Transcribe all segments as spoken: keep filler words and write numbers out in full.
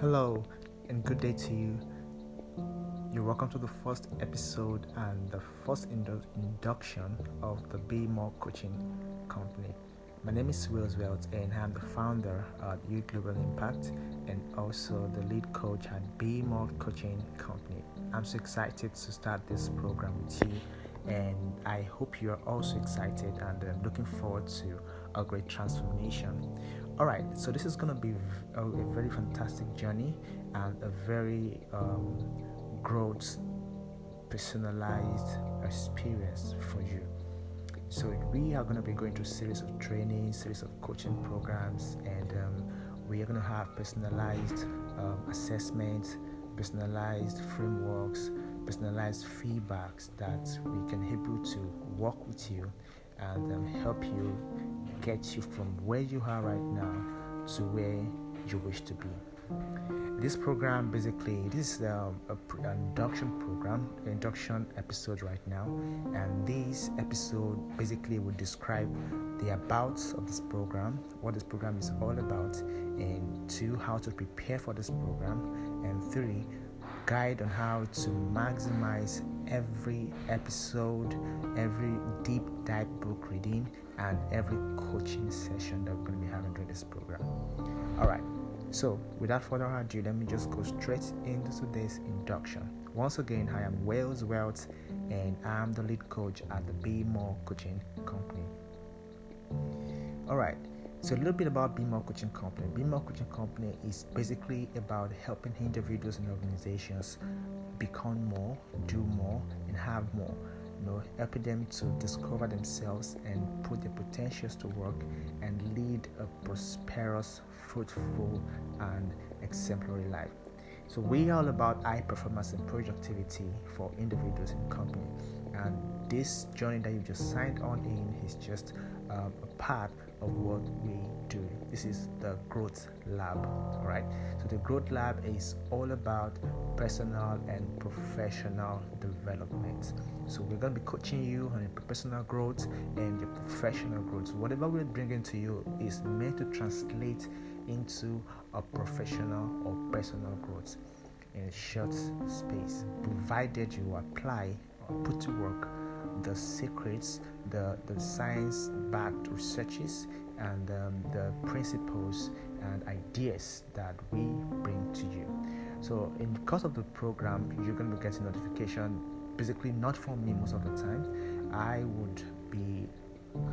Hello and good day to you. You're welcome to the first episode and the first indu- induction of the Be More Coaching Company. My name is Wales Wealth and I'm the founder of Youth Global Impact and also the lead coach at Be More Coaching Company. I'm so excited to start this program with you, and I hope you're also excited and I'm looking forward to a great transformation. Alright, so this is going to be a, a very fantastic journey and a very um, growth personalized experience for you. So we are going to be going through a series of training, series of coaching programs, and um, we are going to have personalized um, assessments, personalized frameworks, personalized feedbacks that we can able to work with you and um, help you get you from where you are right now to where you wish to be. This program basically, this is um, a pr- an induction program, induction episode right now, and this episode basically will describe the abouts of this program, what this program is all about, and two, how to prepare for this program, and three, guide on how to maximize every episode, every deep dive book reading, and every coaching session that we're going to be having during this program. All right. So, without further ado, let me just go straight into today's induction. Once again, I am Wales Wealth, and I'm the lead coach at the Be More Coaching Company. Alright, so a little bit about Be More Coaching Company. Be More Coaching Company is basically about helping individuals and organizations become more, do more, and have more. You know, helping them to discover themselves and put their potentials to work and lead a prosperous, fruitful, and exemplary life. So we are all about high performance and productivity for individuals and companies. And this journey that you just signed on in is just um, a part of what we do. This is the Growth Lab, all right? So the Growth Lab is all about personal and professional development. So we're going to be coaching you on your personal growth and your professional growth. So whatever we're bringing to you is meant to translate into a professional or personal growth in a short space, provided you apply or put to work the secrets, the, the science-backed researches, and um, the principles and ideas that we bring to you. So in the course of the program, you're going to be getting notification, basically not from me most of the time. I would be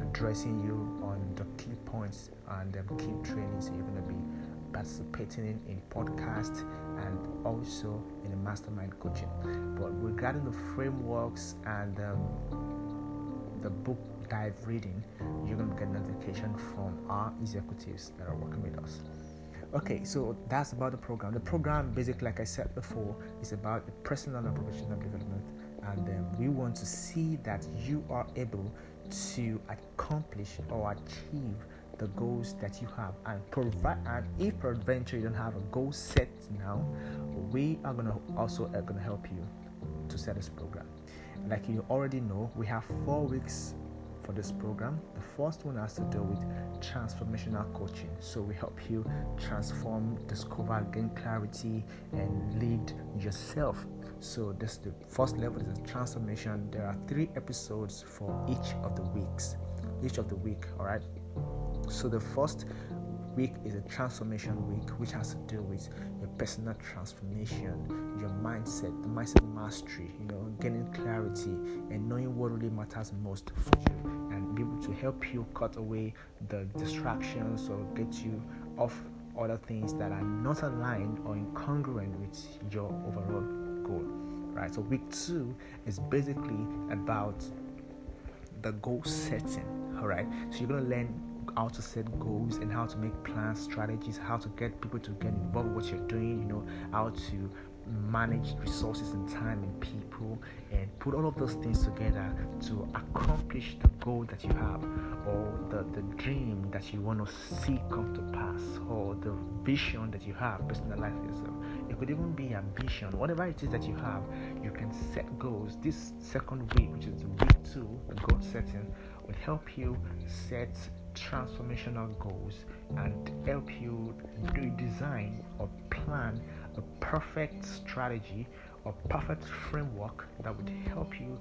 addressing you on the key points and um, key trainings you're going to be participating in, in podcast and also in the mastermind coaching. But regarding the frameworks and um, the book dive reading, you're going to get notification from our executives that are working with us. Okay, so that's about the program. The program, basically, like I said before, is about the personal and professional development, and um, we want to see that you are able to accomplish or achieve the goals that you have, and provide. And if peradventure you don't have a goal set now, we are gonna also are gonna help you to set this program. Like you already know, we have four weeks for this program. The first one has to do with transformational coaching. So we help you transform, discover, gain clarity, and lead yourself. So this is the first level, is a transformation. There are three episodes for each of the weeks, each of the week. All right. So the first week is a transformation week, which has to do with your personal transformation, your mindset, the mindset mastery, you know, gaining clarity and knowing what really matters most for you, and be able to help you cut away the distractions or get you off other things that are not aligned or incongruent with your overall goal, right? So week two is basically about the goal setting, all right? So you're going to learn how to set goals and how to make plans, strategies, how to get people to get involved in what you're doing, you know, how to manage resources and time and people, and put all of those things together to accomplish the goal that you have, or the, the dream that you want to see come to pass, or the vision that you have personalized for yourself. It could even be ambition, whatever it is that you have, you can set goals. This second week, which is week two, the goal setting, will help you set transformational goals and help you redesign or plan a perfect strategy or perfect framework that would help you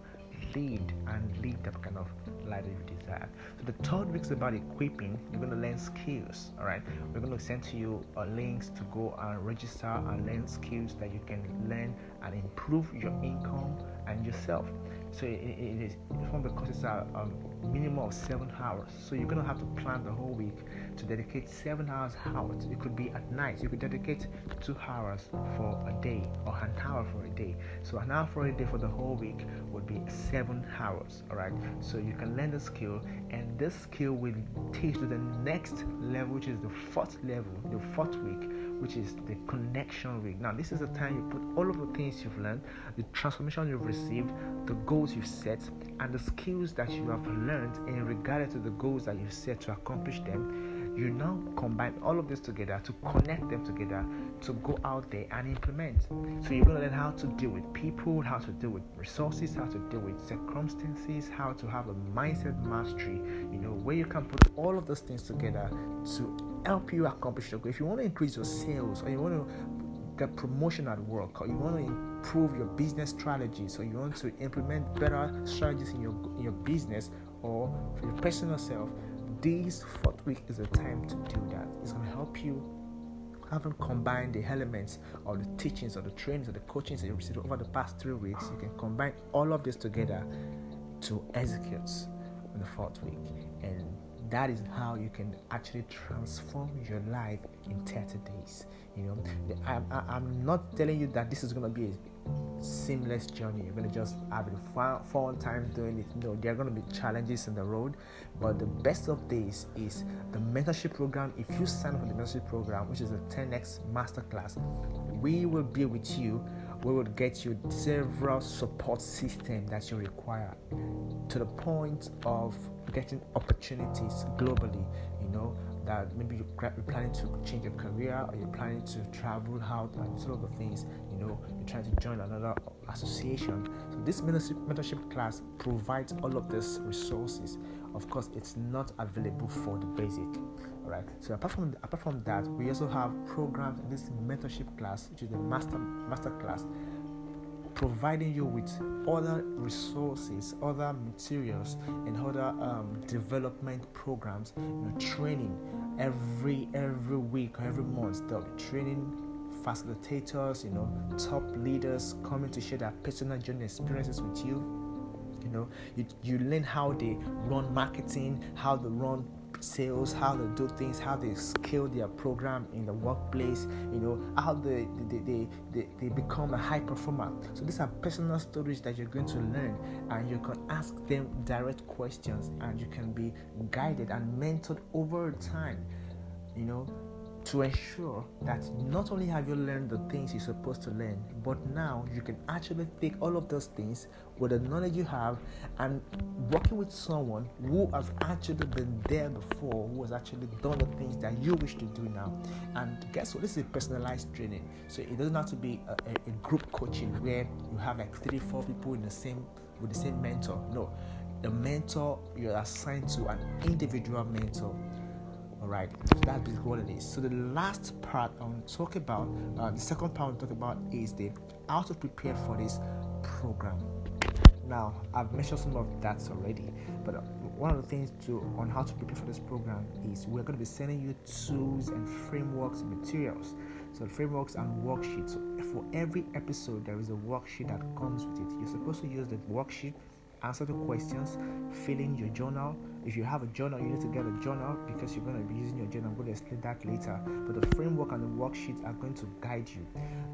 lead and lead that kind of life that you desire. So the third week is about equipping. You're going to learn skills. All right, we're going to send to you uh, links to go and register and learn skills that you can learn and improve your income and yourself. So it, it is one of the courses are um, minimum of seven hours. So you're going to have to plan the whole week to dedicate seven hours out. It could be at night. You could dedicate two hours for a day or an hour for a day. So an hour for a day for the whole week would be seven hours. All right. So you can learn the skill, and this skill will take you to the next level, which is the fourth level, the fourth week, which is the connection week. Now, this is the time you put all of the things you've learned, the transformation you've received, the goals you've set, and the skills that you have learned in regard to the goals that you've set to accomplish them. You now combine all of this together to connect them together to go out there and implement. So you're going to learn how to deal with people, how to deal with resources, how to deal with circumstances, how to have a mindset mastery, you know, where you can put all of those things together to help you accomplish your goal. If you want to increase your sales, or you want to get promotion at work, or you want to improve your business strategy, so you want to implement better strategies in your in your business or for your personal self, this fourth week is the time to do that. It's going to help you haven't combined the elements or the teachings or the trainings or the coachings that you received over the past three weeks. You can combine all of this together to execute in the fourth week, and that is how you can actually transform your life in thirty days. You know, I'm, I'm not telling you that this is going to be a seamless journey. You're going to just have a fun, fun time doing it. No, there are going to be challenges in the road. But the best of this is the mentorship program. If you sign up for the mentorship program, which is the ten x masterclass, we will be with you. We will get you several support systems that you require to the point of getting opportunities globally, you know, that maybe you're planning to change your career, or you're planning to travel out and sort of things, you know, you're trying to join another association. So this mentorship class provides all of these resources. Of course, it's not available for the basic. All right. So apart from apart from that, we also have programs in this mentorship class, which is the master master class, providing you with other resources, other materials, and other um, development programs. You know, training every every week, or every month. They'll be training facilitators, you know, top leaders coming to share their personal journey experiences with you. You know, you, you learn how they run marketing, how they run sales, how they do things, how they scale their program in the workplace, you know, how they they, they, they, they become a high performer. So these are personal stories that you're going to learn, and you can ask them direct questions, and you can be guided and mentored over time, you know, to ensure that not only have you learned the things you're supposed to learn, but now you can actually take all of those things with the knowledge you have and working with someone who has actually been there before, who has actually done the things that you wish to do now. And guess what? This is a personalized training. So it doesn't have to be a, a, a group coaching where you have like three, four people in the same with the same mentor. No, the mentor you're assigned to an individual mentor. Alright, so that is what it is. So the last part I want to talk about, uh, the second part I want to talk about is the how to prepare for this program. Now, I've mentioned some of that already, but one of the things to on how to prepare for this program is we're going to be sending you tools and frameworks and materials. So frameworks and worksheets. So for every episode, there is a worksheet that comes with it. You're supposed to use the worksheet, answer the questions, fill in your journal. If you have a journal, you need to get a journal because you're going to be using your journal. I'm going to explain that later. But the framework and the worksheet are going to guide you.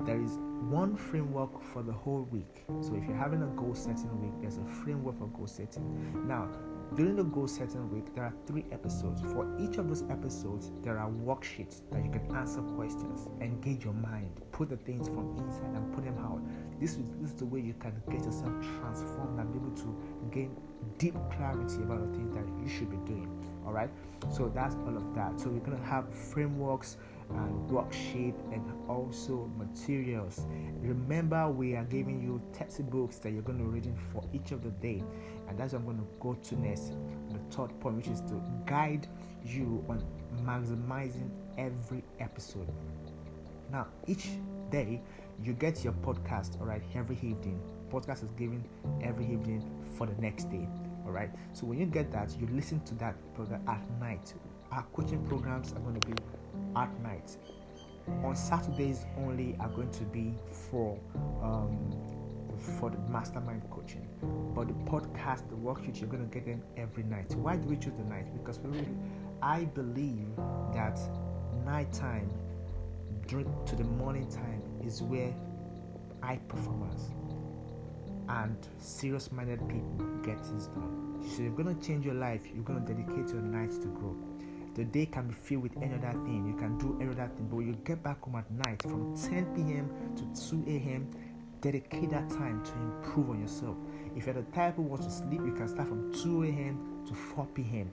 There is one framework for the whole week. So if you're having a goal setting week, there's a framework for goal setting. Now, during the goal setting week, there are three episodes. For each of those episodes, there are worksheets that you can answer questions, engage your mind, put the things from inside and put them out. This is, this is the way you can get yourself transformed and be able to gain deep clarity about the things that you should be doing. All right. So that's all of that. So we're going to have frameworks, and worksheet and also materials. Remember, we are giving you textbooks that you're going to read in for each of the day, and that's what I'm going to go to next, the third point, which is to guide you on maximizing every episode. Now, each day you get your podcast, all right, every evening. Podcast is given every evening for the next day, all right? So when you get that, you listen to that program at night. Our coaching programs are going to be at night. On Saturdays only are going to be for um, for the mastermind coaching. But the podcast, the worksheet, you're going to get them every night. Why do we choose the night? Because we really, I believe that nighttime to the morning time is where high performers and serious-minded people get things done. So you're going to change your life. You're going to dedicate your nights to grow. The day can be filled with any other thing. You can do any other thing, but when you get back home at night from ten p.m. to two a.m., dedicate that time to improve on yourself. If you're the type who wants to sleep, you can start from two a.m. to four p.m.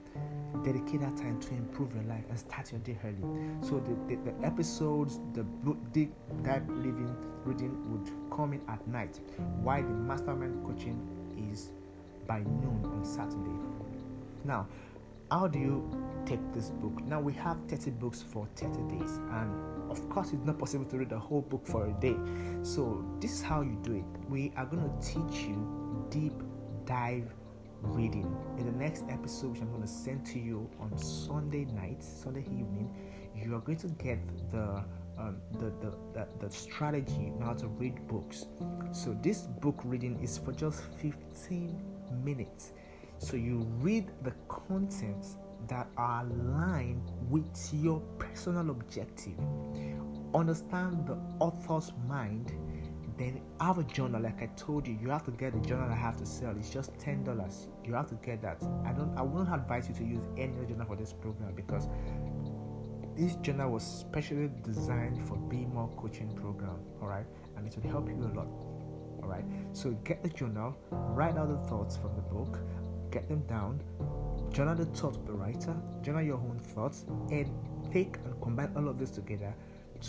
Dedicate that time to improve your life and start your day early. So the, the, the episodes, the deep dive living reading would come in at night, while the mastermind coaching is by noon on Saturday. Now, how do you take this book? Now, we have thirty books for thirty days, and of course it's not possible to read the whole book for a day. So this is how you do it. We are going to teach you deep dive reading in the next episode, which I'm going to send to you on Sunday night, Sunday evening. You are going to get the um, the, the, the the strategy now to read books. So this book reading is for just fifteen minutes. So you read the content that are aligned with your personal objective. Understand the author's mind. Then have a journal. Like I told you, you have to get the journal I have to sell. It's just ten dollars. You have to get that. I don't. I wouldn't advise you to use any journal for this program, because this journal was specially designed for Be More coaching program. All right, and it will help you a lot. All right. So get the journal. Write out the thoughts from the book. Get them down. Journal the thoughts of the writer. Journal your own thoughts, and take and combine all of this together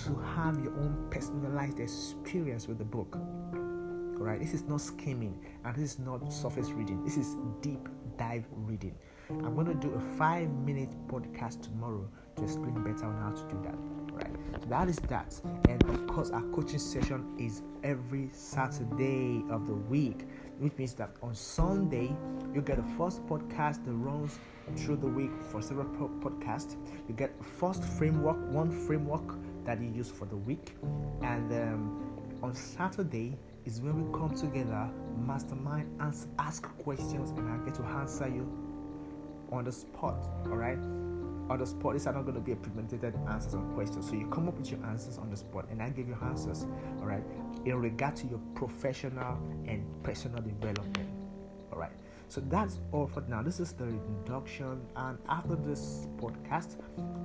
to have your own personalized experience with the book. All right, this is not skimming, and this is not surface reading. This is deep dive reading. I'm going to do a five minute podcast tomorrow to explain better on how to do that. All right, so that is that. And of course, our coaching session is every Saturday of the week, which means that on Sunday you get the first podcast that runs through the week for several podcasts. You get the first framework, one framework that you use for the week, and um, on Saturday is when we come together, mastermind, and ask questions, and I get to answer you on the spot. All right, on the spot. These are not going to be a premeditated answers on questions. So you come up with your answers on the spot, and I give you answers. All right, in regard to your professional and personal development. All right. So that's all for now. This is the introduction, and after this podcast,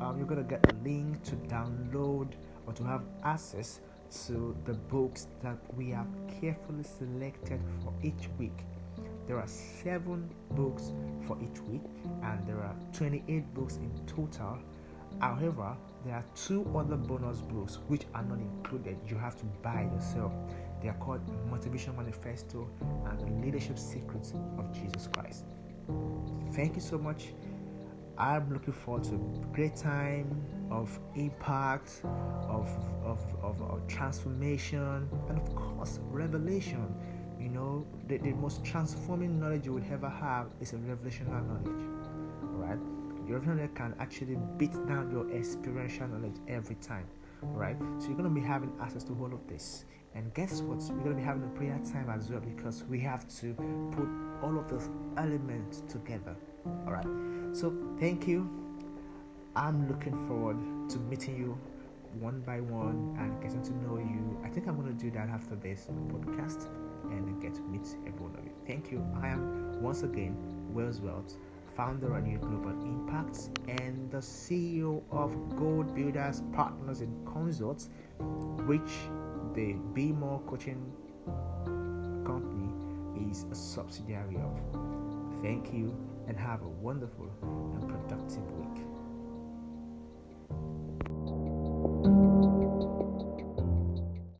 um, you're gonna get a link to download or to have access to the books that we have carefully selected for each week. There are seven books for each week, and there are twenty-eight books in total. However, there are two other bonus books which are not included. You have to buy yourself. They are called Motivation Manifesto and Leadership Secrets of Jesus Christ. Thank you so much. I'm looking forward to a great time of impact, of of, of, of transformation, and of course, revelation. You know, the, the most transforming knowledge you would ever have is a revelational knowledge. Alright? Your knowledge can actually beat down your experiential knowledge every time. Alright? So you're going to be having access to all of this. And guess what? We're going to be having a prayer time as well, because we have to put all of those elements together. All right. So thank you. I'm looking forward to meeting you one by one and getting to know you. I think I'm going to do that after this podcast and get to meet everyone of you. Thank you. I am once again Wales Wealth, founder of Youth Global Impact and the C E O of Gold Builders Partners and Consorts, which the Be More Coaching Company is a subsidiary of. Thank you, and have a wonderful and productive week.